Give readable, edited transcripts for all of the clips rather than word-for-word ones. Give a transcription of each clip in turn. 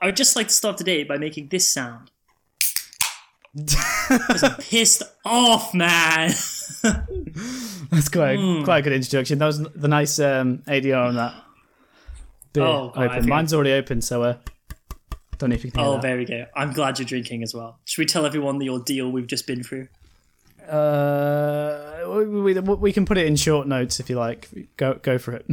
I would just like to start today by making this sound. Because I'm pissed off, man. That's quite a good introduction. That was the nice ADR on that. Mine's already open, so don't know if you can hear that. There we go. I'm glad you're drinking as well. Should we tell everyone the ordeal we've just been through? We can put it in short notes if you like. Go for it.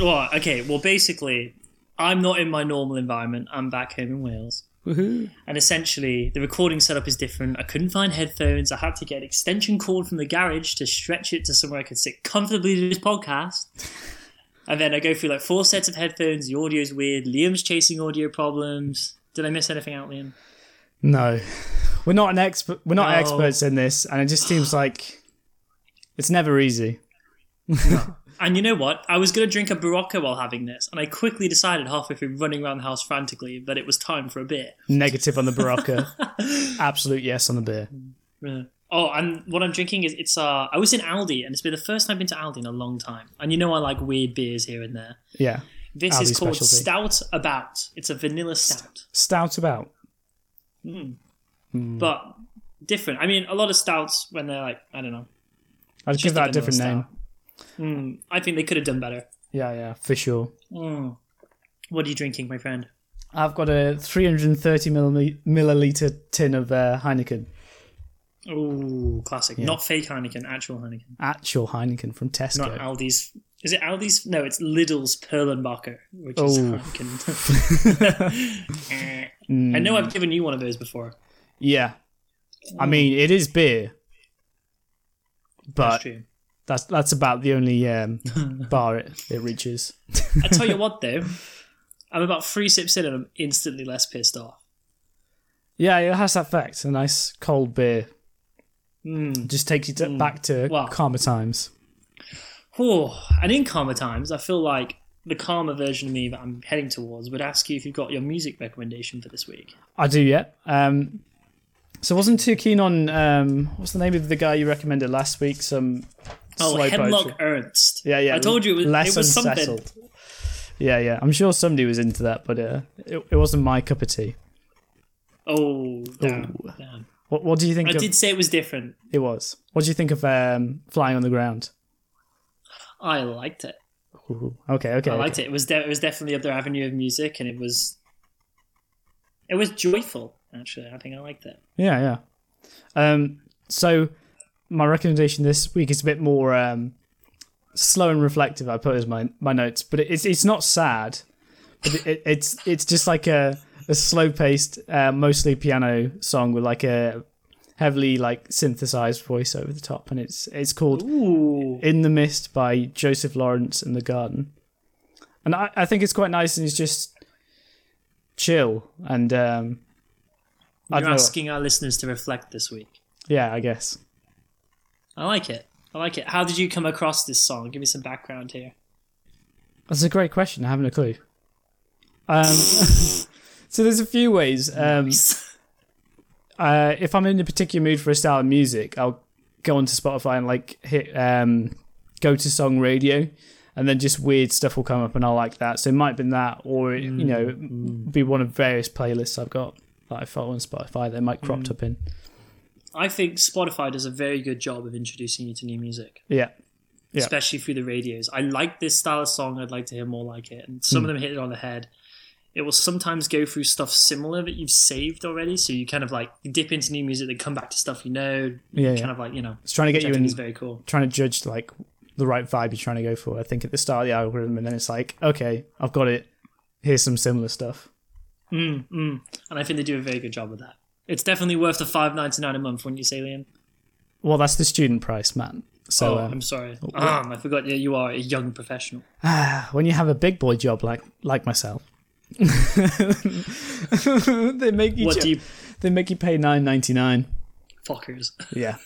Well, okay. Well, basically, I'm not in my normal environment. I'm back home in Wales. Woohoo. And essentially, the recording setup is different. I couldn't find headphones. I had to get extension cord from the garage to stretch it to somewhere I could sit comfortably to this podcast. And then I go through like 4 sets of headphones. The audio's weird. Liam's chasing audio problems. Did I miss anything out, Liam? No, we're not experts in this, and it just seems like it's never easy. And you know what? I was going to drink a Barocca while having this, and I quickly decided halfway through running around the house frantically that it was time for a beer. Negative on the Barocca. Absolute yes on the beer. Yeah. Oh, and what I'm drinking is, I was in Aldi, and it's been the first time I've been to Aldi in a long time. And you know I like weird beers here and there. Yeah. This Aldi is called specialty. Stout About. It's a vanilla stout. Stout About. Mm. Mm. But different. I mean, a lot of stouts when they're like, I don't know. I'd give that a different name. Mm, I think they could have done better. Yeah, for sure. Mm. What are you drinking, my friend? I've got a 330 milliliter tin of Heineken. Oh, classic. Yeah. Not fake Heineken, actual Heineken. Actual Heineken from Tesco. Not Aldi's. Is it Aldi's? No, it's Lidl's Perlenbacher, which is Heineken. I know I've given you one of those before. Yeah. I mean, it is beer. But that's true. That's about the only bar it reaches. I tell you what, though. I'm about 3 sips in and I'm instantly less pissed off. Yeah, it has that effect. A nice cold beer. Just takes you back to calmer times. Oh, and in calmer times, I feel like the calmer version of me that I'm heading towards would ask you if you've got your music recommendation for this week. I do, yeah. So I wasn't too keen on... what's the name of the guy you recommended last week? Some... Hemlock Ernst. Yeah. I told you it was something. Yeah. I'm sure somebody was into that, but it wasn't my cup of tea. Oh, damn. What do you think? I did say it was different. It was. What do you think of Flying on the Ground? I liked it. Ooh, okay. I liked it. It was definitely up their avenue of music, and it was joyful. Actually, I think I liked it. Yeah. So my recommendation this week is a bit more slow and reflective. I put as my notes, but it's not sad. But it's just like a slow-paced, mostly piano song with like a heavily like synthesized voice over the top, and it's called "In the Mist" by Joseph Lawrence and the Garden, and I think it's quite nice, and it's just chill. And you're asking our listeners to reflect this week. Yeah, I guess. I like it. How did you come across this song? Give me some background here. That's a great question. I haven't a clue. So there's a few ways. Nice. If I'm in a particular mood for a style of music, I'll go onto Spotify and like hit go to song radio, and then just weird stuff will come up, and I like that. So it might have been that, or it be one of various playlists I've got that I follow on Spotify. They might cropped up in. I think Spotify does a very good job of introducing you to new music. Yeah. Especially through the radios. I like this style of song. I'd like to hear more like it. And some of them hit it on the head. It will sometimes go through stuff similar that you've saved already. So you kind of like dip into new music, then come back to stuff you know. Yeah. Kind of like, it's trying to get you in. It's very cool. Trying to judge like the right vibe you're trying to go for, I think, at the start of the algorithm. And then it's like, okay, I've got it. Here's some similar stuff. And I think they do a very good job with that. It's definitely worth the $5.99 a month, wouldn't you say, Liam? Well, that's the student price, man. So I'm sorry. I forgot that you are a young professional. When you have a big boy job like myself, they make you pay $9.99. Fuckers. Yeah.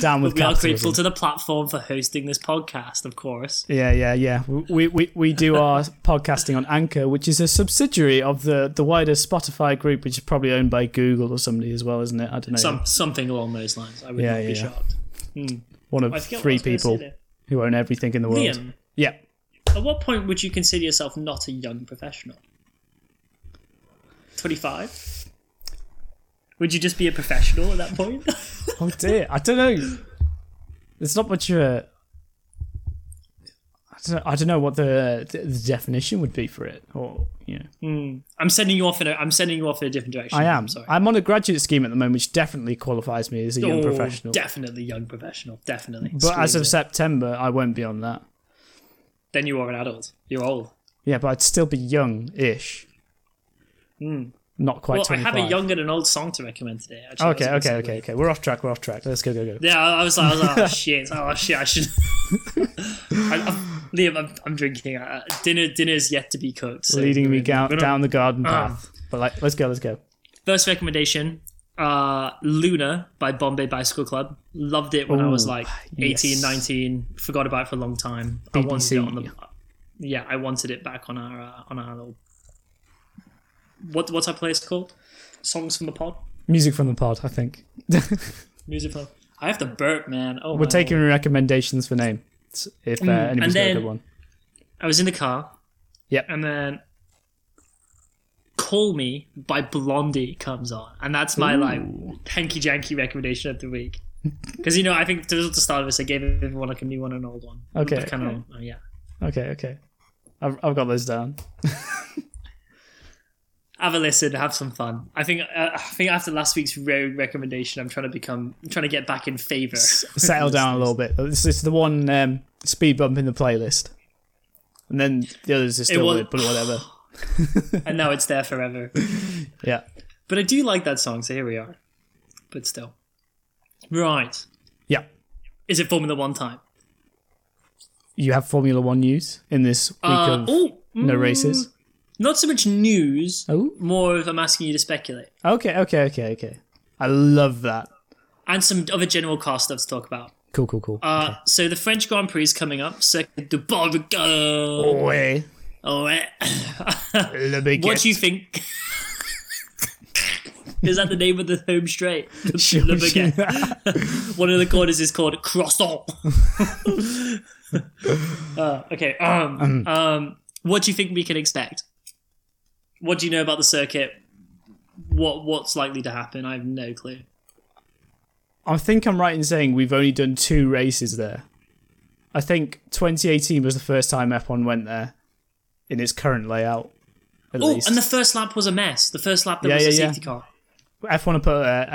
Down with capitalism. We are grateful to the platform for hosting this podcast, of course. Yeah. We do our podcasting on Anchor, which is a subsidiary of the wider Spotify group, which is probably owned by Google or somebody as well, isn't it? I don't know. Something along those lines. I would not be shocked. One of 3 people who own everything in the world. Liam, yeah. At what point would you consider yourself not a young professional? 25? Would you just be a professional at that point? Oh dear, I don't know. There's not much of a... I don't know what the definition would be for it, or you know. I'm sending you off in a different direction. I am. Sorry. I'm on a graduate scheme at the moment, which definitely qualifies me as a young professional. Definitely young professional. Definitely. But as of September, I won't be on that. Then you are an adult. You're old. Yeah, but I'd still be young-ish. Mm. Not quite. Well, 25. I have a young and an old song to recommend today. Actually, okay. We're off track. Let's go. Yeah, I was like, oh shit. I should. Liam, I'm drinking. Dinner's yet to be cooked. So leading me down the garden path. But like, let's go. First recommendation, Luna by Bombay Bicycle Club. Loved it when I was like 18, 19. Forgot about it for a long time. BBC. I wanted it I wanted it back on our little... What's our place called? Songs from the Pod? Music from the Pod, I think. Music from... I have to burp, man. Oh, we're taking recommendations for name. If anybody's got a good one. I was in the car. Yep. And then Call Me by Blondie comes on. And that's my like hanky-janky recommendation of the week. Because, you know, I think to start with, I gave everyone like a new one and an old one. Okay. Kind of, yeah. Okay. I've got those down. Have a listen, have some fun. I think after last week's road recommendation, I'm trying to get back in favour. Settle down a little bit. This is the one speed bump in the playlist, and then the others are still weird, but whatever. And now it's there forever. Yeah, but I do like that song, so here we are. But still, right? Yeah. Is it Formula One time? You have Formula One news in this week of no races. Not so much news, more of I'm asking you to speculate. Okay. I love that. And some other general car stuff to talk about. Cool. Okay. So the French Grand Prix is coming up. Circuit de Barbacoa. Oh, ouais. What do you think? Is that the name of the home straight? Le Baguette. One of the corners is called Croissant. Okay. What do you think we can expect? What do you know about the circuit? What's likely to happen? I have no clue. I think I'm right in saying we've only done 2 races there. I think 2018 was the first time F1 went there in its current layout. At least. And the first lap was a mess. The first lap there was a safety car. F1 put a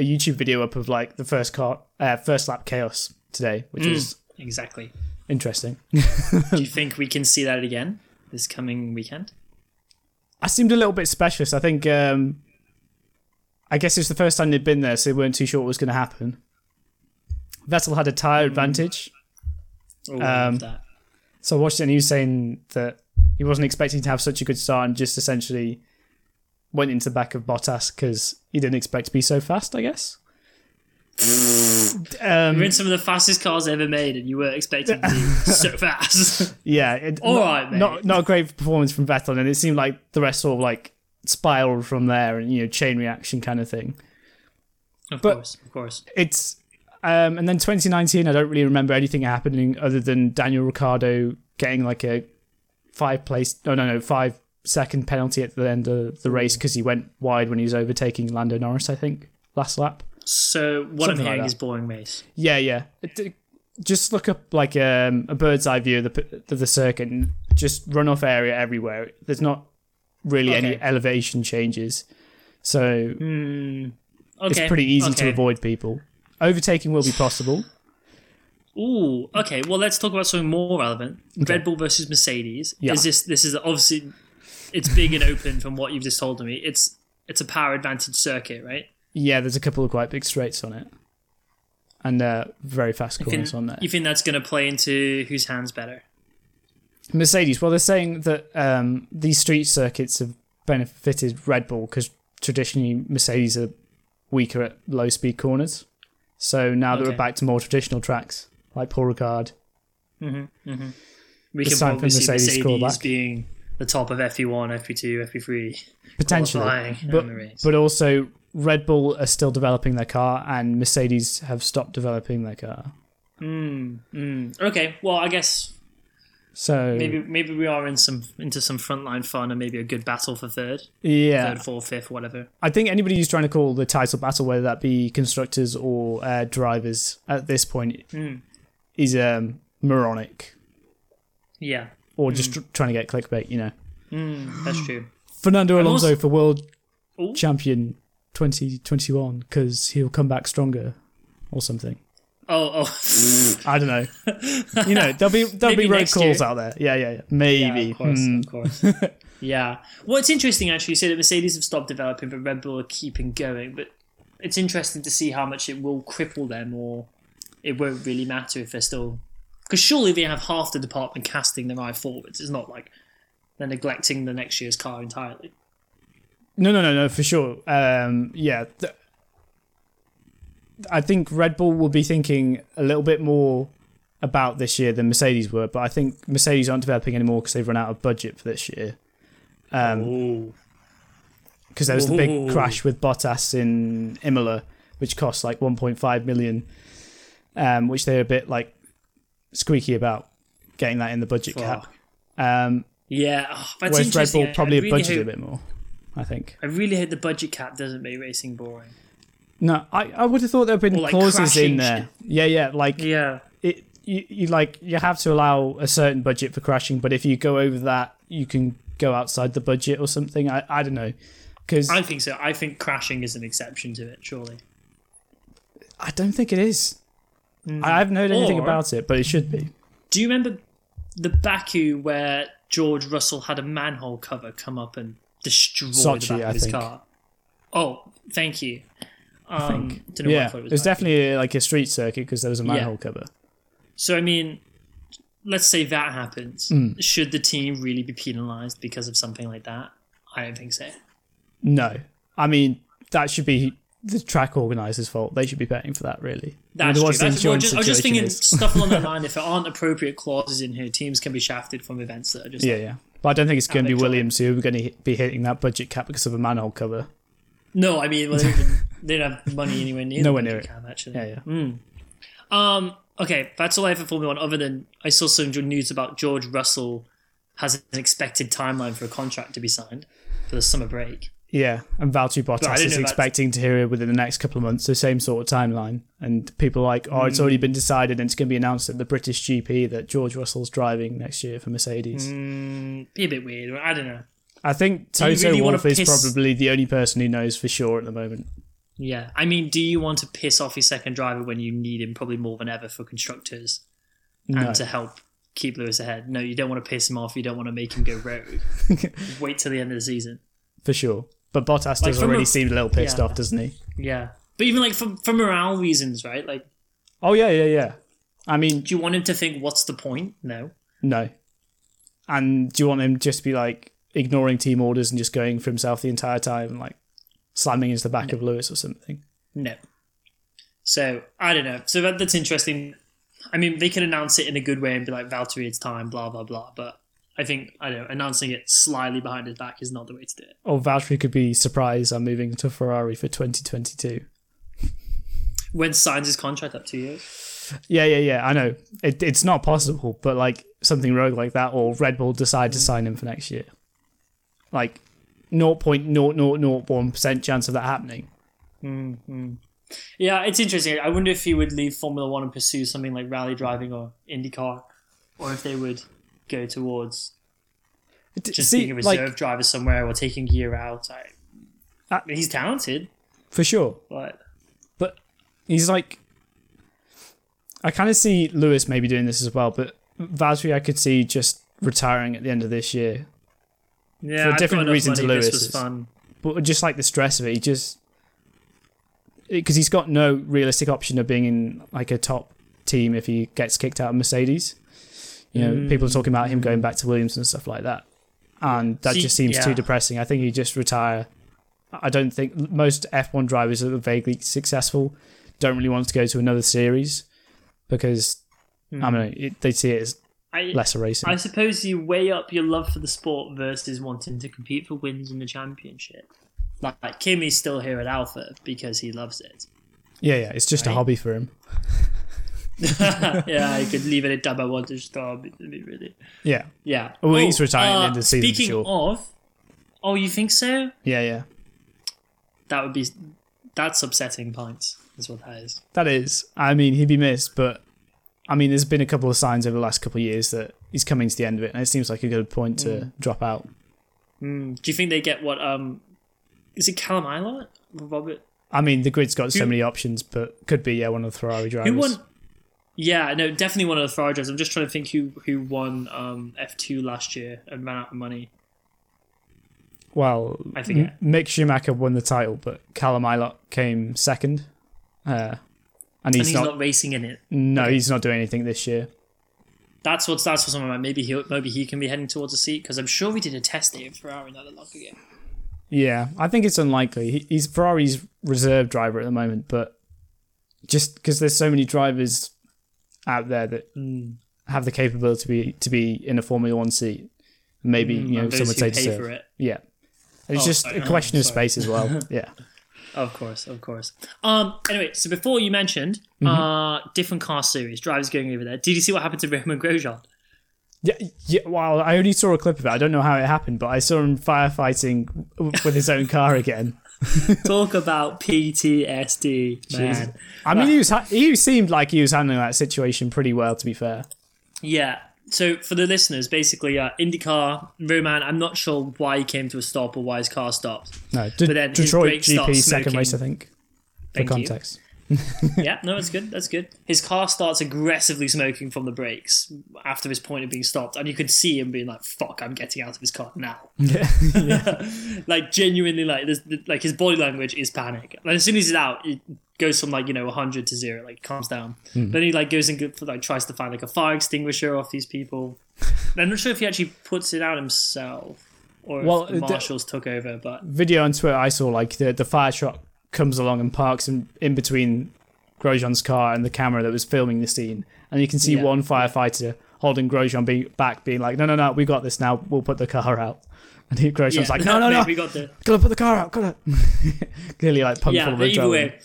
YouTube video up of like the first lap chaos today, which is exactly interesting. Do you think we can see that again this coming weekend? I seemed a little bit specialist. I think, I guess it's the first time they'd been there, so they weren't too sure what was going to happen. Vettel had a tyre advantage. Oh, I love that. So I watched it and he was saying that he wasn't expecting to have such a good start and just essentially went into the back of Bottas because he didn't expect to be so fast, I guess. You're in some of the fastest cars ever made and you weren't expecting to be so fast. Yeah. All right, mate. Not a great performance from Vettel, and it seemed like the rest sort of like spiraled from there and, you know, chain reaction kind of thing. Of course. It's... and then 2019, I don't really remember anything happening other than Daniel Ricciardo getting like a 5-second penalty at the end of the race because he went wide when he was overtaking Lando Norris, I think, last lap. So what something I'm hearing like is boring race. Yeah. Just look up like a bird's eye view of the circuit and just runoff area everywhere. There's not really any elevation changes. So it's pretty easy to avoid people. Overtaking will be possible. Ooh, okay. Well, let's talk about something more relevant. Okay. Red Bull versus Mercedes. Yeah. This is obviously, it's big and open from what you've just told me. It's a power advantage circuit, right? Yeah, there's a couple of quite big straights on it. And very fast corners on there. You think that's going to play into whose hands better? Mercedes. Well, they're saying that these street circuits have benefited Red Bull because traditionally Mercedes are weaker at low-speed corners. So now that we're back to more traditional tracks, like Paul Ricard, we can probably see Mercedes being the top of FP1, FP2, FP3. Potentially. But also... Red Bull are still developing their car and Mercedes have stopped developing their car. Okay, well, I guess So maybe we are into some frontline fun and maybe a good battle for third. Yeah. Third, fourth, fifth, whatever. I think anybody who's trying to call the title battle, whether that be constructors or drivers at this point, is moronic. Yeah. Or just trying to get clickbait, you know. That's true. Fernando Alonso for world champion 2021 because he'll come back stronger or something. Oh. I don't know. You know, there'll be road calls out there. Yeah. Maybe. Yeah, of course. Yeah. Well, it's interesting, actually. You say that Mercedes have stopped developing, but Red Bull are keeping going. But it's interesting to see how much it will cripple them, or it won't really matter if they're still... Because surely they have half the department casting their eye forwards. It's not like they're neglecting the next year's car entirely. No, for sure. Yeah. I think Red Bull will be thinking a little bit more about this year than Mercedes were, but I think Mercedes aren't developing anymore because they've run out of budget for this year. Because there was the big crash with Bottas in Imola, which cost like 1.5 million, which they're a bit like squeaky about getting that in the budget cap. Whereas Red Bull probably budgeted a bit more, I think. I really hope the budget cap doesn't make racing boring. No, I would have thought there had been clauses in there. Yeah. You have to allow a certain budget for crashing, but if you go over that, you can go outside the budget or something. I don't know. 'Cause I think so. I think crashing is an exception to it, surely. I don't think it is. I haven't heard anything about it, but it should be. Do you remember the Baku where George Russell had a manhole cover come up and destroy the back of his car? Oh, thank you. I think. It was definitely like a street circuit because there was a manhole cover. So, I mean, let's say that happens. Should the team really be penalised because of something like that? I don't think so. No. I mean, that should be the track organisers' fault. They should be paying for that, really. That's true. I was just thinking stuff along that line. If there aren't appropriate clauses in here, teams can be shafted from events that are just... Yeah. But I don't think it's going to be Williams who are going to be hitting that budget cap because of a manhole cover. No, I mean... Well, they don't have money anywhere near it. Actually. Yeah. Okay, that's all I have for Formula 1, other than I saw some news about George Russell has an expected timeline for a contract to be signed for the summer break. Yeah, and Valtteri Bottas is expecting to hear it within the next couple of months, the same sort of timeline. And people are like, it's already been decided and it's going to be announced at the British GP that George Russell's driving next year for Mercedes. Be a bit weird, I don't know. I think Toto Wolff is probably the only person who knows for sure at the moment. Yeah, I mean, do you want to piss off your second driver when you need him probably more than ever for constructors and to help keep Lewis ahead? No, you don't want to piss him off. You don't want to make him go rogue. Wait till the end of the season. For sure. But Bottas does already seem a little pissed off, doesn't he? Yeah. But even like for morale reasons, right? Like, Oh, yeah. I mean... Do you want him to think, what's the point? No. And do you want him just to be like ignoring team orders and just going for himself the entire time and like, slamming into the back of Lewis or something. No. So, I don't know. So that's interesting. I mean, they can announce it in a good way and be like, Valtteri, it's time, blah, blah, blah. But I think, announcing it slyly behind his back is not the way to do it. Or Valtteri could be surprised I'm moving to Ferrari for 2022. When signs his contract up 2 years. Yeah. I know. It's not possible, but like something rogue like that, or Red Bull decide to sign him for next year. Like... 0.0001% chance of that happening. Yeah, it's interesting. I wonder if he would leave Formula 1 and pursue something like rally driving or IndyCar, or if they would go towards just being a reserve driver somewhere or taking a year out. He's talented. For sure. But he's like... I kind of see Lewis maybe doing this as well, but Valtteri I could see just retiring at the end of this year. Yeah, for a different reason to Lewis. This was fun. But just like the stress of it, because he's got no realistic option of being in like a top team if he gets kicked out of Mercedes. You know, people are talking about him going back to Williams and stuff like that. And that just seems too depressing. I think he just retire. I don't think most F1 drivers that are vaguely successful don't really want to go to another series because I don't know, they see it as lesser racing. I suppose you weigh up your love for the sport versus wanting to compete for wins in the championship. Like Kimi's still here at Alpha because he loves it. Yeah, it's just a hobby for him. Yeah, I could leave it at that. I want to stop. It'll be really. Yeah. Yeah. Well, he's retiring in the season. Speaking of, oh, you think so? Yeah, yeah. That would be. That's upsetting points. Is what that is. That is. I mean, he'd be missed, but I mean, there's been a couple of signs over the last couple of years that he's coming to the end of it, and it seems like a good point to drop out. Do you think they get what? Is it Callum Ilott? Robert? I mean, the grid's got so many options, but could be one of the Ferrari drivers. Who won? Yeah, no, definitely one of the Ferrari drivers. I'm just trying to think who won F2 last year and ran out of money. Well, I think Mick Schumacher won the title, but Callum Ilott came second. And he's not racing in it. No, he's not doing anything this year. That's what's on my mind. Maybe he can be heading towards a seat, because I'm sure we did a test day at Ferrari not that long ago. Yeah, I think it's unlikely. He's Ferrari's reserve driver at the moment, but just because there's so many drivers out there that have the capability to be in a Formula One seat, maybe some would say pay for it. Yeah, and it's just a question of space as well. Yeah. Of course. Anyway, so before you mentioned different car series, drivers going over there. Did you see what happened to Roman Grosjean? Yeah. Well, I only saw a clip of it. I don't know how it happened, but I saw him firefighting with his own car again. Talk about PTSD, man. Jesus. I mean, he seemed like he was handling that situation pretty well, to be fair. Yeah. So for the listeners, basically, IndyCar, Roman, I'm not sure why he came to a stop or why his car stopped. No, but then Detroit GP second race, I think, for context. Yeah, no, that's good. That's good. His car starts aggressively smoking from the brakes after his point of being stopped. And you could see him being like, fuck, I'm getting out of his car now. Yeah. Like genuinely, like his body language is panic. And as soon as he's out, it goes from 100 to zero, calms down. But then he goes and tries to find a fire extinguisher off these people. I'm not sure if he actually puts it out himself or if the marshals took over. But video on Twitter I saw the fire truck comes along and parks in between Grosjean's car and the camera that was filming the scene. And you can see one firefighter holding Grosjean being like, no, we got this now. We'll put the car out. And Grosjean's like, no, we got this. Gotta put the car out, gotta. Clearly pumped full of adrenaline. Either way,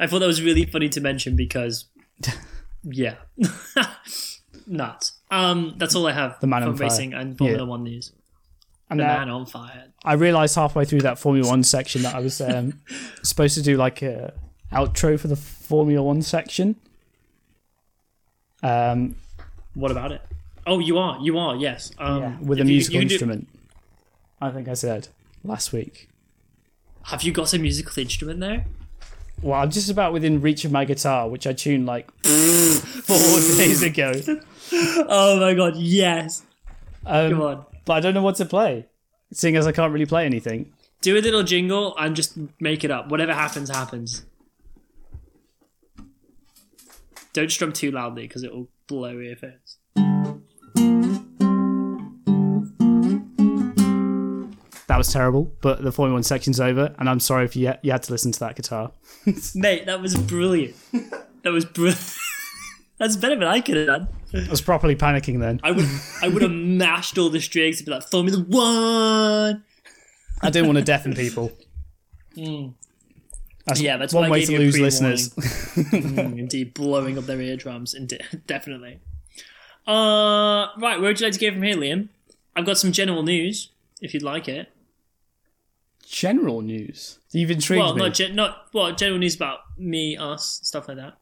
I thought that was really funny to mention because, yeah. Nuts. That's all I have the man from racing and Formula One news. And the man on fire. I realised halfway through that Formula 1 section that I was supposed to do a outro for the Formula 1 section. What about it? Oh, you are, yes. With a musical instrument. I think I said last week. Have you got a musical instrument there? Well, I'm just about within reach of my guitar, which I tuned 4 days ago. Oh my God, yes. Come on. But I don't know what to play, seeing as I can't really play anything. Do a little jingle and just make it up. Whatever happens, happens. Don't strum too loudly because it will blow earphones. That was terrible, but the Formula 1 section's over, and I'm sorry if you had to listen to that guitar. Mate, that was brilliant. That's better than I could have done. I was properly panicking then. I would have mashed all the strings and be like, Formula 1! I didn't want to deafen people. That's that's one way to lose listeners. Indeed, blowing up their eardrums. Definitely. Right, where would you like to go from here, Liam? I've got some general news, if you'd like it. General news? You've intrigued me. Well, general news about me, us, stuff like that.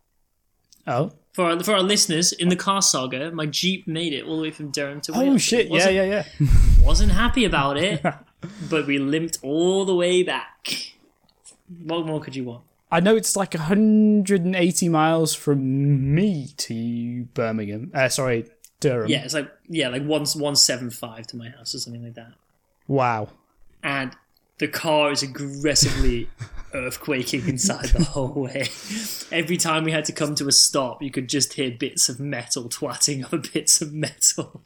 Oh. For our listeners, in the car saga, my Jeep made it all the way from Durham to Wales. Oh, shit. Yeah. Wasn't happy about it, but we limped all the way back. What more could you want? I know it's 180 miles from me to Birmingham. Durham. Yeah, it's 175 to my house or something like that. Wow. And the car is aggressively... earthquaking inside the whole way. Every time we had to come to a stop, you could just hear bits of metal twatting over bits of metal.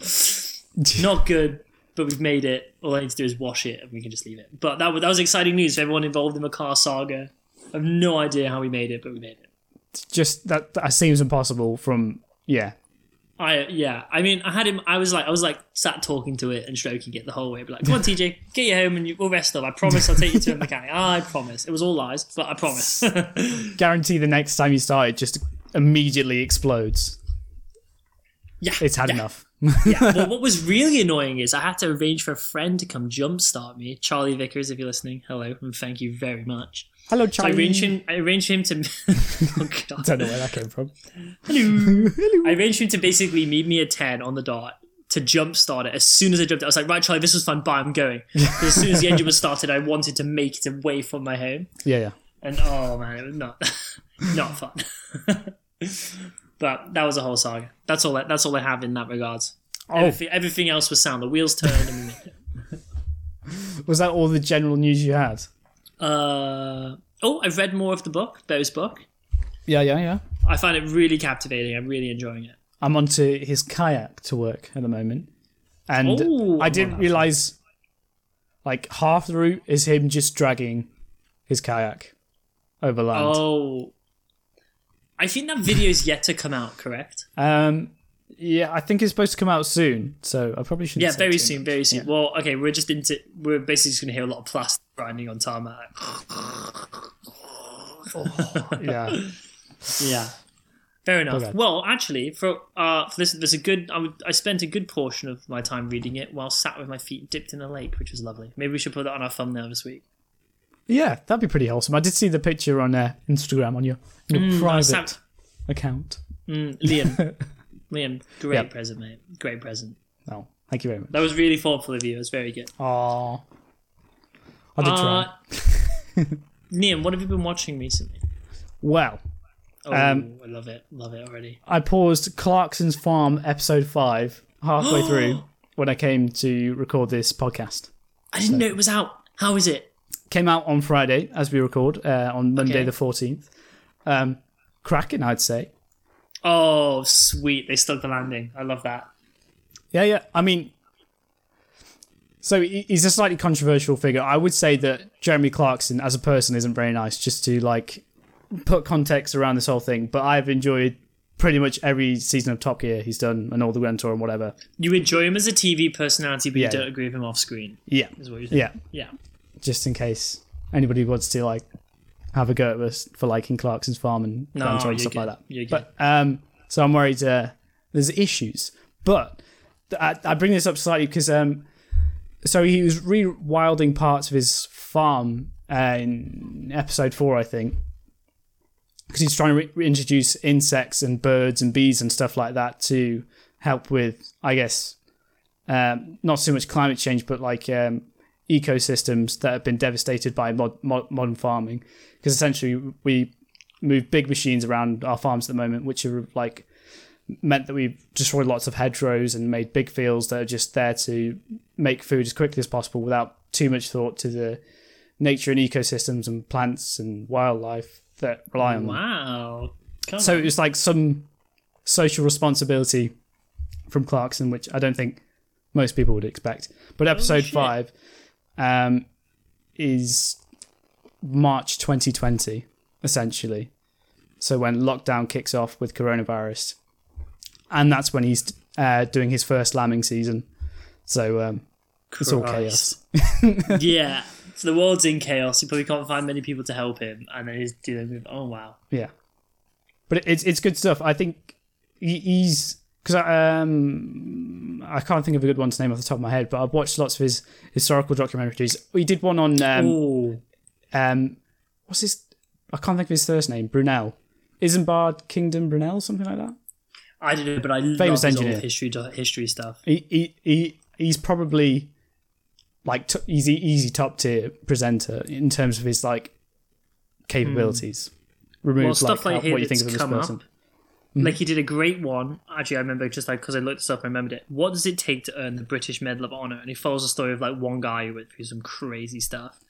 Not good, but we've made it. All I need to do is wash it and we can just leave it. But that was exciting news for everyone involved in the car saga. I have no idea how we made it, but we made it. Just that seems impossible from I mean, I had him. I was sat talking to it and stroking it the whole way. Be like, come on, TJ, get you home and we'll rest up. I promise, I'll take you to a mechanic. I promise. It was all lies, but I promise. Guarantee the next time you start, it just immediately explodes. Yeah. It's had enough. Yeah. Well, what was really annoying is I had to arrange for a friend to come jumpstart me. Charlie Vickers, if you're listening, hello, and thank you very much. Hello, Charlie. So I arranged for him to... oh, God. I don't know where that came from. Hello. Hello. I arranged for him to basically meet me at 10 on the dot to jumpstart it. As soon as I jumped it, I was like, right, Charlie, this was fun. Bye, I'm going. But as soon as the engine was started, I wanted to make it away from my home. Yeah, yeah. And, oh, man, it was not fun. But that was a whole saga. That's all I have in that regards. Oh. Everything else was sound. The wheels turned and we made it. Was that all the general news you had? I've read more of the book, Bo's book. Yeah. I find it really captivating. I'm really enjoying it. I'm onto his kayak to work at the moment. And I didn't realise, like, half the route is him just dragging his kayak over land. Oh. I think that video is yet to come out, correct? Yeah, I think it's supposed to come out soon, so I probably shouldn't. Yeah, very soon. Yeah. Well, okay, we're basically just going to hear a lot of plastic grinding on tarmac. Yeah. Fair enough. Okay. Well, actually, for this, there's a good. I spent a good portion of my time reading it while sat with my feet dipped in a lake, which was lovely. Maybe we should put that on our thumbnail this week. Yeah, that'd be pretty wholesome. I did see the picture on Instagram on your private account. Liam. Liam, great present, mate. Great present. Oh, thank you very much. That was really thoughtful of you. It was very good. Aww. I did try. Liam, what have you been watching recently? Well. Oh, I love it. Love it already. I paused Clarkson's Farm episode 5 halfway through when I came to record this podcast. I didn't know it was out. How is it? Came out on Friday as we record, on Monday the 14th. Cracking, I'd say. Oh, sweet. They stuck the landing. I love that. Yeah. I mean, so he's a slightly controversial figure. I would say that Jeremy Clarkson as a person isn't very nice, just to like put context around this whole thing. But I've enjoyed pretty much every season of Top Gear he's done and all the Grand Tour and whatever. You enjoy him as a TV personality, but you don't agree with him off screen. Yeah. Is what you're saying. Yeah. Just in case anybody wants to like have a go at us for liking Clarkson's Farm and stuff like that. You're but so I'm worried there's issues. But I bring this up slightly because so he was rewilding parts of his farm in episode 4, I think, because he's trying to reintroduce insects and birds and bees and stuff like that to help with, I guess, not so much climate change, but like ecosystems that have been devastated by modern farming, because essentially we move big machines around our farms at the moment, which are like meant that we've destroyed lots of hedgerows and made big fields that are just there to make food as quickly as possible without too much thought to the nature and ecosystems and plants and wildlife that rely on them. So it was like some social responsibility from Clarkson, which I don't think most people would expect. But episode 5 is March 2020, essentially. So when lockdown kicks off with coronavirus. And that's when he's doing his first lambing season. So it's all chaos. Yeah. So the world's in chaos. He probably can't find many people to help him. And then he's dealing with, Yeah. But it's good stuff. I think he's... Because I can't think of a good one to name off the top of my head, but I've watched lots of his historical documentaries. He did one on... what's his... I can't think of his first name. Brunel. Isambard Kingdom Brunel, something like that? I don't know, but I love his history stuff. He's probably... like he's an easy top-tier presenter in terms of his like capabilities. Removes what you think of him as a person. Like, he did a great one. Actually, I remember just like, because I looked this up, I remembered it. What does it take to earn the British Medal of Honor? And he follows the story of like one guy who went through some crazy stuff.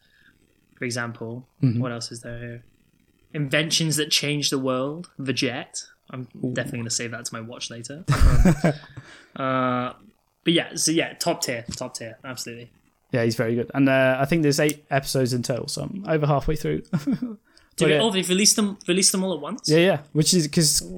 For example, what else is there here? Inventions that changed the world. The jet. I'm definitely going to save that to my watch later. But yeah, so yeah, top tier, absolutely. Yeah, he's very good. And I think there's 8 episodes in total, so I'm over halfway through. They've released them all at once? Yeah, which is because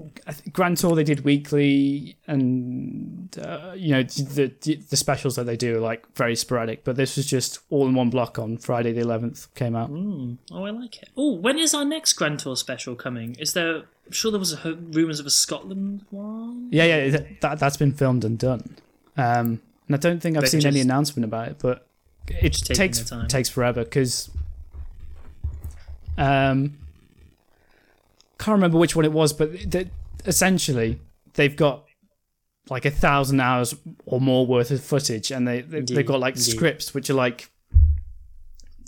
Grand Tour they did weekly, and the specials that they do are like very sporadic, but this was just all in one block on Friday the 11th came out. Oh, I like it. Oh, when is our next Grand Tour special coming? Is there I'm sure there was rumours of a Scotland one. Yeah, yeah, that's been filmed and done. And I don't think I've seen any announcement about it, but it takes forever because can't remember which one it was, but essentially they've got like 1,000 hours or more worth of footage, and they've got like scripts which are like,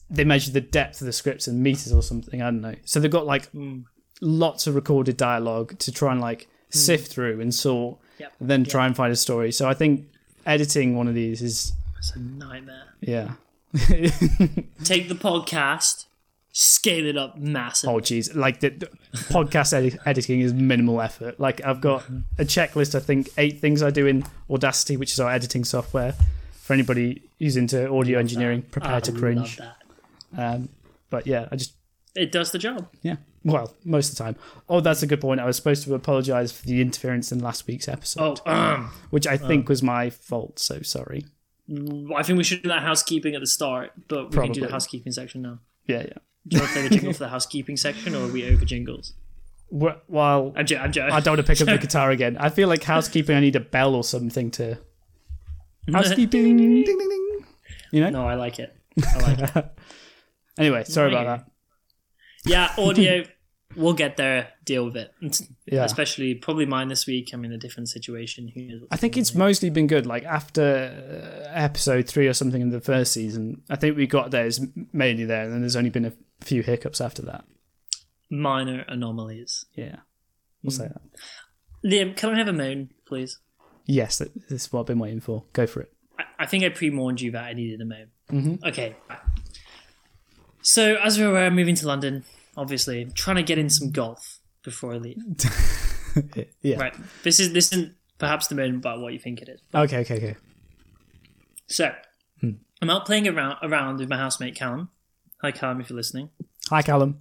they measure the depth of the scripts in meters or something, I don't know. So they've got like lots of recorded dialogue to try and like sift through and sort, and then try and find a story. So I think editing one of these is... It's a nightmare. Yeah. Take the podcast, scale it up massively. Oh, jeez. Like, the podcast editing is minimal effort. Like, I've got a checklist, I think, 8 things I do in Audacity, which is our editing software. For anybody who's into audio engineering, prepare to cringe. Love that. But yeah, it does the job. Yeah. Well, most of the time. Oh, that's a good point. I was supposed to apologise for the interference in last week's episode, which I think was my fault, so sorry. I think we should do that housekeeping at the start, but we can do the housekeeping section now. Yeah, yeah. Do you want to play the jingle for the housekeeping section, or are we over jingles? Well, I'm joking. I don't want to pick up the guitar again. I feel like housekeeping, I need a bell or something to... Housekeeping! Ding, ding, ding. You know? No, I like it. Anyway, sorry about that. Yeah, audio, we'll get there, deal with it. Yeah. Especially probably mine this week. I'm in a different situation. Who knows? I think it's mostly been good. Like after episode 3 or something in the first season, I think we got there is mainly there, and then there's only been a few hiccups after that. Minor anomalies. Yeah, we'll say that. Liam, can I have a moan, please? Yes, this is what I've been waiting for. Go for it. I think I pre-warned you that I needed a moan. Mm-hmm. Okay. So, as we're aware, I'm moving to London, obviously. I'm trying to get in some golf before I leave. Yeah. Right. This isn't perhaps the moment about what you think it is. Okay. So, I'm out playing around with my housemate, Callum. Hi, Callum, if you're listening. Hi, Callum.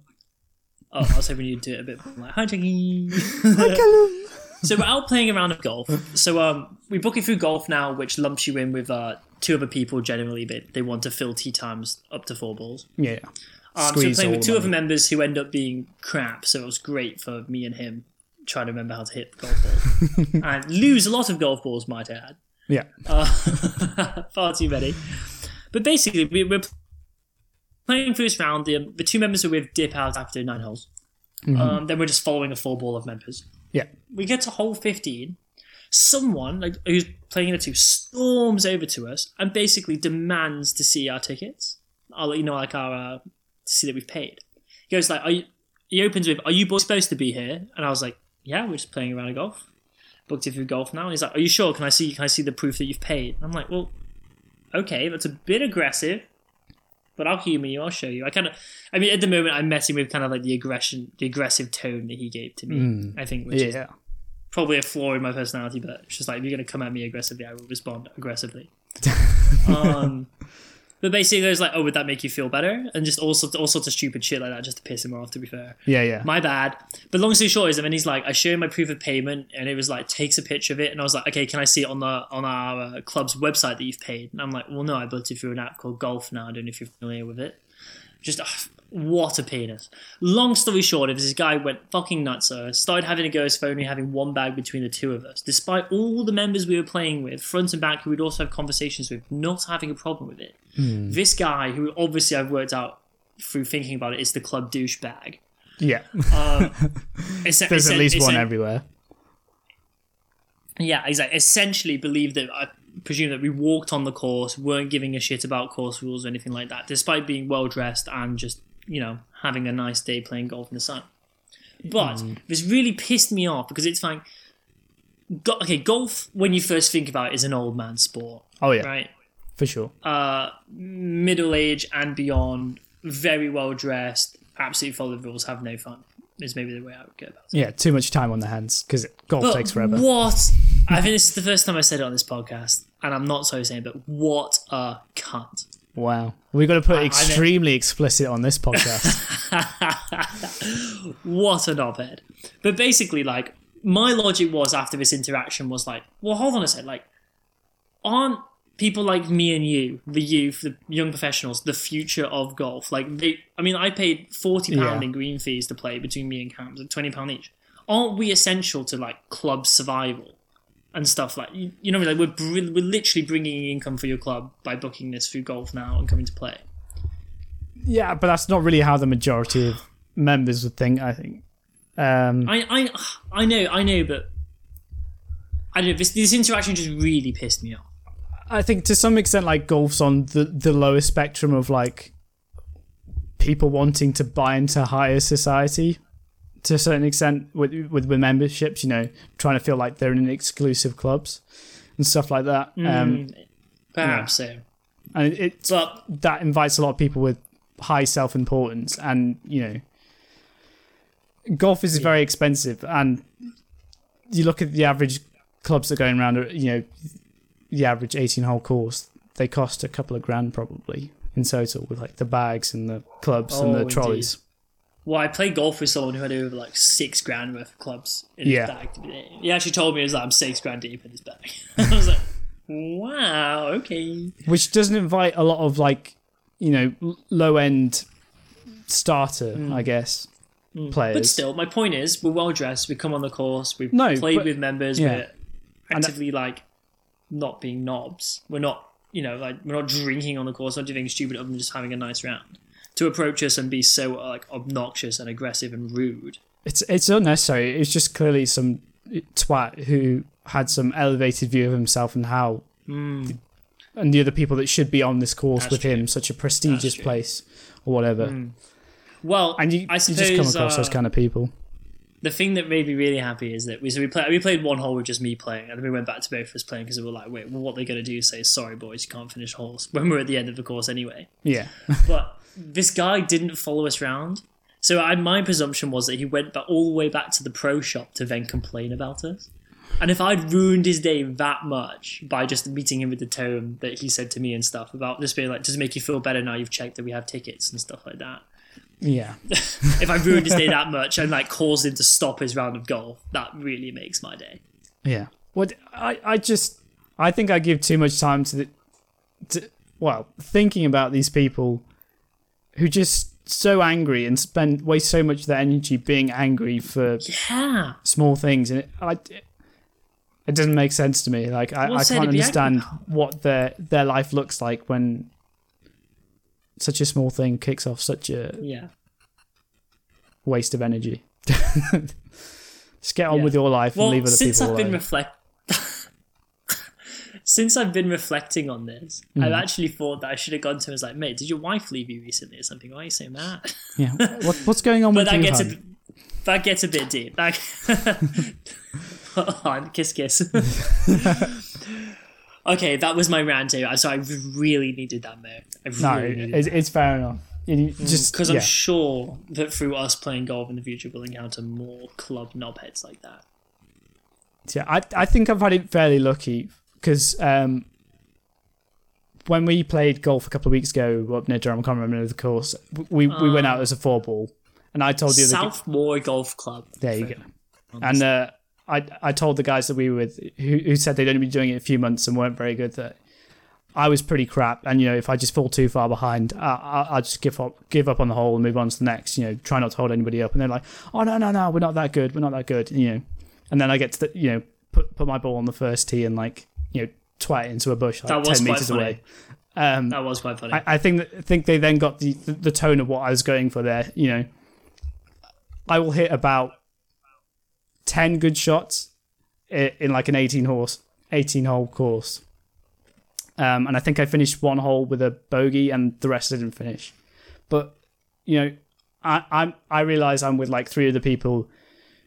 Oh, I was hoping you'd do it a bit more like, hi, Jackie. Hi, Callum. So, we're out playing around with golf. So, we book it through Golf Now, which lumps you in with... 2 other people generally, but they want to fill tee times up to 4 balls. Yeah. So playing with 2 other members who end up being crap, so it was great for me and him trying to remember how to hit the golf ball. And lose a lot of golf balls, might I add. Yeah. Far too many. But basically, we're playing first round. The 2 members who we've dip out after 9 holes. Mm-hmm. Then we're just following a 4 ball of members. Yeah. We get to hole 15. Someone who's playing in a 2 storms over to us and basically demands to see our tickets. I'll let you know, to see that we've paid. He goes like, he opens with, "Are you boys supposed to be here?" And I was like, "Yeah, we're just playing around a golf." Booked it through Golf Now, and he's like, "Are you sure? Can I see the proof that you've paid?" And I'm like, "Well, okay, that's a bit aggressive, but I'll humor you. I'll show you." I mean, at the moment, I'm messing with kind of like the aggressive tone that he gave to me. I think, which is probably a flaw in my personality, but it's just like, if you're going to come at me aggressively, I will respond aggressively. But basically, there's like, "Oh, would that make you feel better?" And just all sorts of stupid shit like that, just to piss him off, to be fair. Yeah. My bad. But long story short is, I mean, he's like, I showed him my proof of payment, and it was like, takes a picture of it, and I was like, "Okay, can I see it on our club's website that you've paid?" And I'm like, "Well, no, I built it through an app called Golf Now. I don't know if you're familiar with it." Just... what a penis. Long story short, this guy went fucking nuts at us, started having a go as if only having one bag between the 2 of us, despite all the members we were playing with, front and back, who we'd also have conversations with, not having a problem with it. This guy, who obviously I've worked out through thinking about it, is the club douchebag. Yeah. There's at least one everywhere. Yeah, exactly. Essentially believed that... I presume that we walked on the course, weren't giving a shit about course rules or anything like that, despite being well-dressed and just... having a nice day playing golf in the sun. But this really pissed me off because it's like, okay, golf, when you first think about it, is an old man sport. Oh, yeah. Right? For sure. Middle age and beyond, very well dressed, absolutely follow the rules, have no fun, is maybe the way I would go about it. Yeah, too much time on the hands because golf takes forever. What? I think this is the first time I said it on this podcast, and I'm not so saying, but what a cunt. Wow. We've got to put extremely explicit on this podcast. What an op-ed. But basically, like, my logic was after this interaction was like, well, hold on a sec. Like, aren't people like me and you, the youth, the young professionals, the future of golf? Like, I paid £40 in green fees to play between me and Cam, like £20 each. aren't we essential to like club survival and stuff? Like, you know, like we're literally bringing income for your club by booking this through Golf Now and coming to play. Yeah, but that's not really how the majority of members would think, I think. I know, but I don't know, this interaction just really pissed me off. I think to some extent, like, golf's on the lower spectrum of, like, people wanting to buy into higher society to a certain extent with memberships, you know, trying to feel like they're in exclusive clubs and stuff like that. Perhaps so. And that invites a lot of people with high self-importance, and, you know, golf is very expensive, and you look at the average clubs that are going around, you know, the average 18-hole course, they cost a couple of grand probably in total with like the bags and the clubs and the trolleys. Indeed. Well, I played golf with someone who had over like 6 grand worth of clubs in his bag. He actually told me, it was like, I'm 6 grand deep in his bag. I was like, wow, okay. Which doesn't invite a lot of like, you know, low-end starter, I guess, players. But still, my point is, we're well-dressed, we come on the course, we've played with members, we're actively like not being knobs. We're not, you know, like we're not drinking on the course, not doing stupid other than just having a nice round. To approach us and be so like obnoxious and aggressive and rude. It's unnecessary. It's just clearly some twat who had some elevated view of himself and how... and the other people that should be on this course that's with true. Him, such a prestigious place or whatever. Well, and I suppose, you just come across those kind of people. The thing that made me really happy is that we played one hole with just me playing, and then we went back to both of us playing because we were like, wait, well, what they're going to do is say, sorry, boys, you can't finish holes when we're at the end of the course anyway. Yeah. But this guy didn't follow us round. So my presumption was that he went all the way back to the pro shop to then complain about us. And if I'd ruined his day that much by just meeting him with the tone that he said to me and stuff about this being like, does it make you feel better now you've checked that we have tickets and stuff like that? Yeah. If I ruined his day that much and like caused him to stop his round of golf, that really makes my day. Yeah. What I think I give too much time to thinking about these people who just so angry and waste so much of their energy being angry for small things, and it doesn't make sense to me. Like I can't understand what their life looks like when such a small thing kicks off such a waste of energy. Just get on with your life and leave other people alone. Since I've been reflecting on this, I've actually thought that I should have gone to him and was like, mate, did your wife leave you recently or something? Why are you saying that? Yeah, what's going on with you, hon? That gets a bit deep. Kiss, kiss. Okay, that was my rant here. So I really needed that, mate. It's fair enough. Because I'm sure that through us playing golf in the future, we'll encounter more club knobheads like that. Yeah, I think I've had it fairly lucky because when we played golf a couple of weeks ago up near Durham, I can't remember the course, we went out as a 4-ball, and I told the other South Moor Golf Club. There you go. And I told the guys that we were with who said they'd only been doing it a few months and weren't very good that I was pretty crap, and, you know, if I just fall too far behind, I'll just give up on the hole and move on to the next, you know, try not to hold anybody up. And they're like, oh, no, we're not that good, you know. And then I get to the, you know, put my ball on the first tee and, like, you know, twat it into a bush like 10 meters away. That was quite funny. I think they then got the tone of what I was going for there, you know. I will hit about 10 good shots in like an 18-hole course. And I think I finished one hole with a bogey and the rest I didn't finish. But, you know, I realise I'm with like 3 other people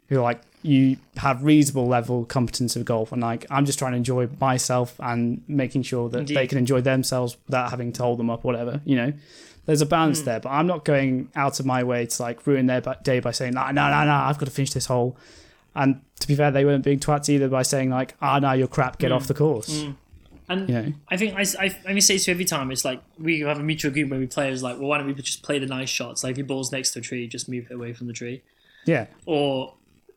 who are like, you have reasonable level competence of golf, and like I'm just trying to enjoy myself and making sure that Indeed. They can enjoy themselves without having to hold them up, whatever, you know. There's a balance there, but I'm not going out of my way to like ruin their day by saying, no, I've got to finish this hole. And to be fair, they weren't being twats either by saying like, no, you're crap, get off the course. And you know? I think I say to every time, it's like we have a mutual agreement where we play, is like, well, why don't we just play the nice shots? Like if your ball's next to a tree, just move it away from the tree. Yeah. Or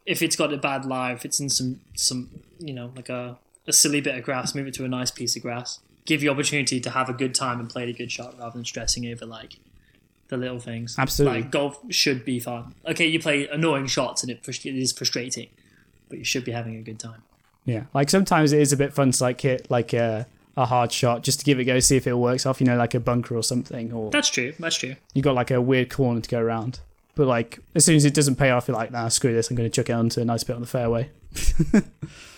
if it's got a bad lie, if it's in some you know, like a silly bit of grass, move it to a nice piece of grass. Give you opportunity to have a good time and play a good shot rather than stressing over like the little things. Absolutely. Like, golf should be fun. Okay, you play annoying shots and it is frustrating, but you should be having a good time. Yeah, like sometimes it is a bit fun to like hit like a hard shot just to give it a go, see if it works off, you know, like a bunker or something. Or That's true. You got like a weird corner to go around. But like as soon as it doesn't pay off, you're like, nah, screw this, I'm going to chuck it onto a nice bit on the fairway.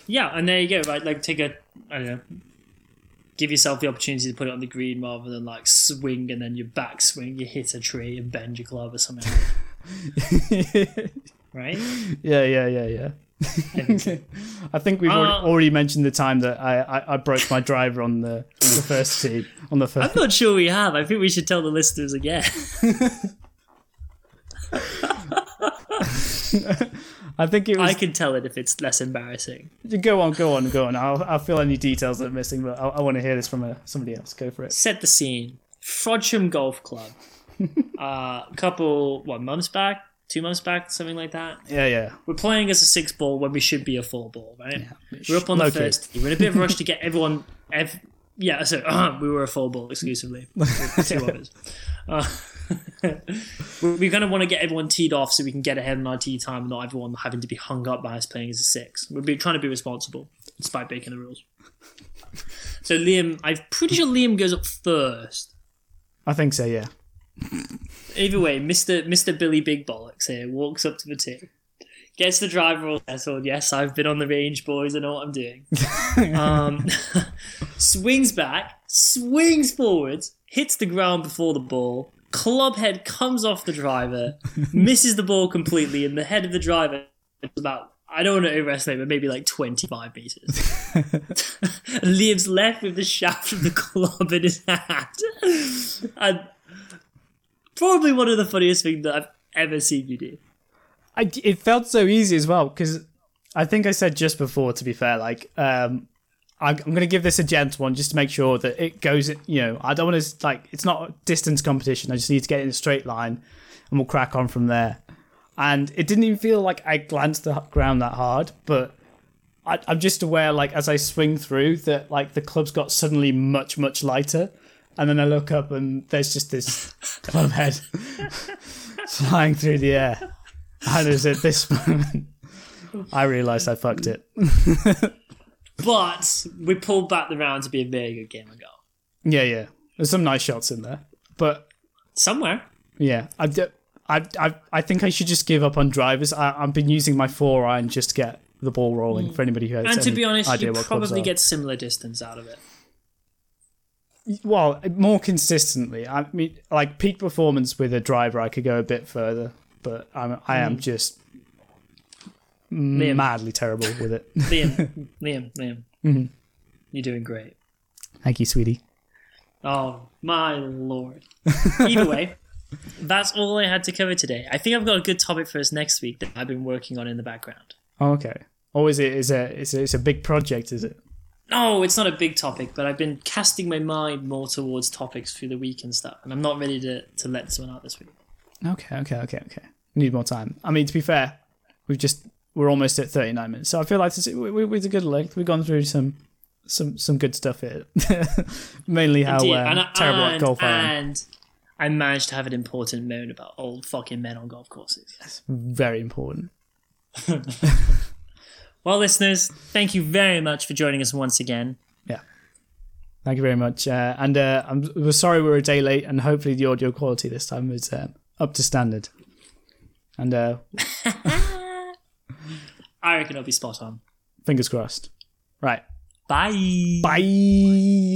Yeah, and there you go, right? Like take a, I don't know, give yourself the opportunity to put it on the green rather than like swing and then you backswing, you hit a tree and bend your club or something. Right? Yeah. I think we've already mentioned the time that I broke my driver on the first tee. I'm not sure we have. I think we should tell the listeners again. I think it was. I can tell it if it's less embarrassing. Go on. I'll fill any details that are missing, but I want to hear this from somebody else. Go for it. Set the scene. Frodsham Golf Club. Two months back, something like that. Yeah. We're playing as a 6-ball when we should be a 4-ball, right? Yeah. We're up on the first tee. We're in a bit of a rush to get everyone. We were a 4-ball exclusively. Two of us. We kind of want to get everyone teed off so we can get ahead in our tee time and not everyone having to be hung up by us playing as a 6. We're trying to be responsible, despite breaking the rules. So Liam, I'm pretty sure Liam goes up first. I think so, yeah. Either way, Mr. Billy Big Bollocks here walks up to the tee, gets the driver all settled. Yes, I've been on the range, boys. I know what I'm doing. Swings back, swings forwards, hits the ground before the ball. Club head comes off the driver, misses the ball completely, and the head of the driver is about, I don't want to overestimate, but maybe like 25 meters. Liam's left with the shaft of the club in his hand. And probably one of the funniest things that I've ever seen you do. It felt so easy as well, because I think I said just before, to be fair, like, I'm going to give this a gentle one just to make sure that it goes, you know, I don't want to, like, it's not a distance competition. I just need to get in a straight line and we'll crack on from there. And it didn't even feel like I glanced the ground that hard, but I'm just aware, like, as I swing through that, like, the club's got suddenly much, much lighter. And then I look up and there's just this club head flying through the air. And it was at this moment I realised I fucked it. But we pulled back the round to be a very good game of golf. Yeah. There's some nice shots in there. But somewhere. Yeah. I think I should just give up on drivers. I've been using my 4-iron just to get the ball rolling for anybody who has any idea. And to be honest, you probably get similar distance out of it. Well, more consistently. I mean, like peak performance with a driver, I could go a bit further, but I am just madly terrible with it. Liam. Mm-hmm. You're doing great. Thank you, sweetie. Oh, my Lord. Either way, that's all I had to cover today. I think I've got a good topic for us next week that I've been working on in the background. Oh, okay. Or is it a big project, is it? No, it's not a big topic, but I've been casting my mind more towards topics through the week and stuff, and I'm not ready to let this one out this week. Okay. Need more time. I mean, to be fair, we're almost at 39 minutes, so I feel like it's a good length. We've gone through some good stuff here. Mainly how terrible at golf I am. And I managed to have an important moan about old fucking men on golf courses. That's very important. Well, listeners, thank you very much for joining us once again. Yeah. Thank you very much. And we're sorry we're a day late, and hopefully the audio quality this time is up to standard. And I reckon it'll be spot on. Fingers crossed. Right. Bye.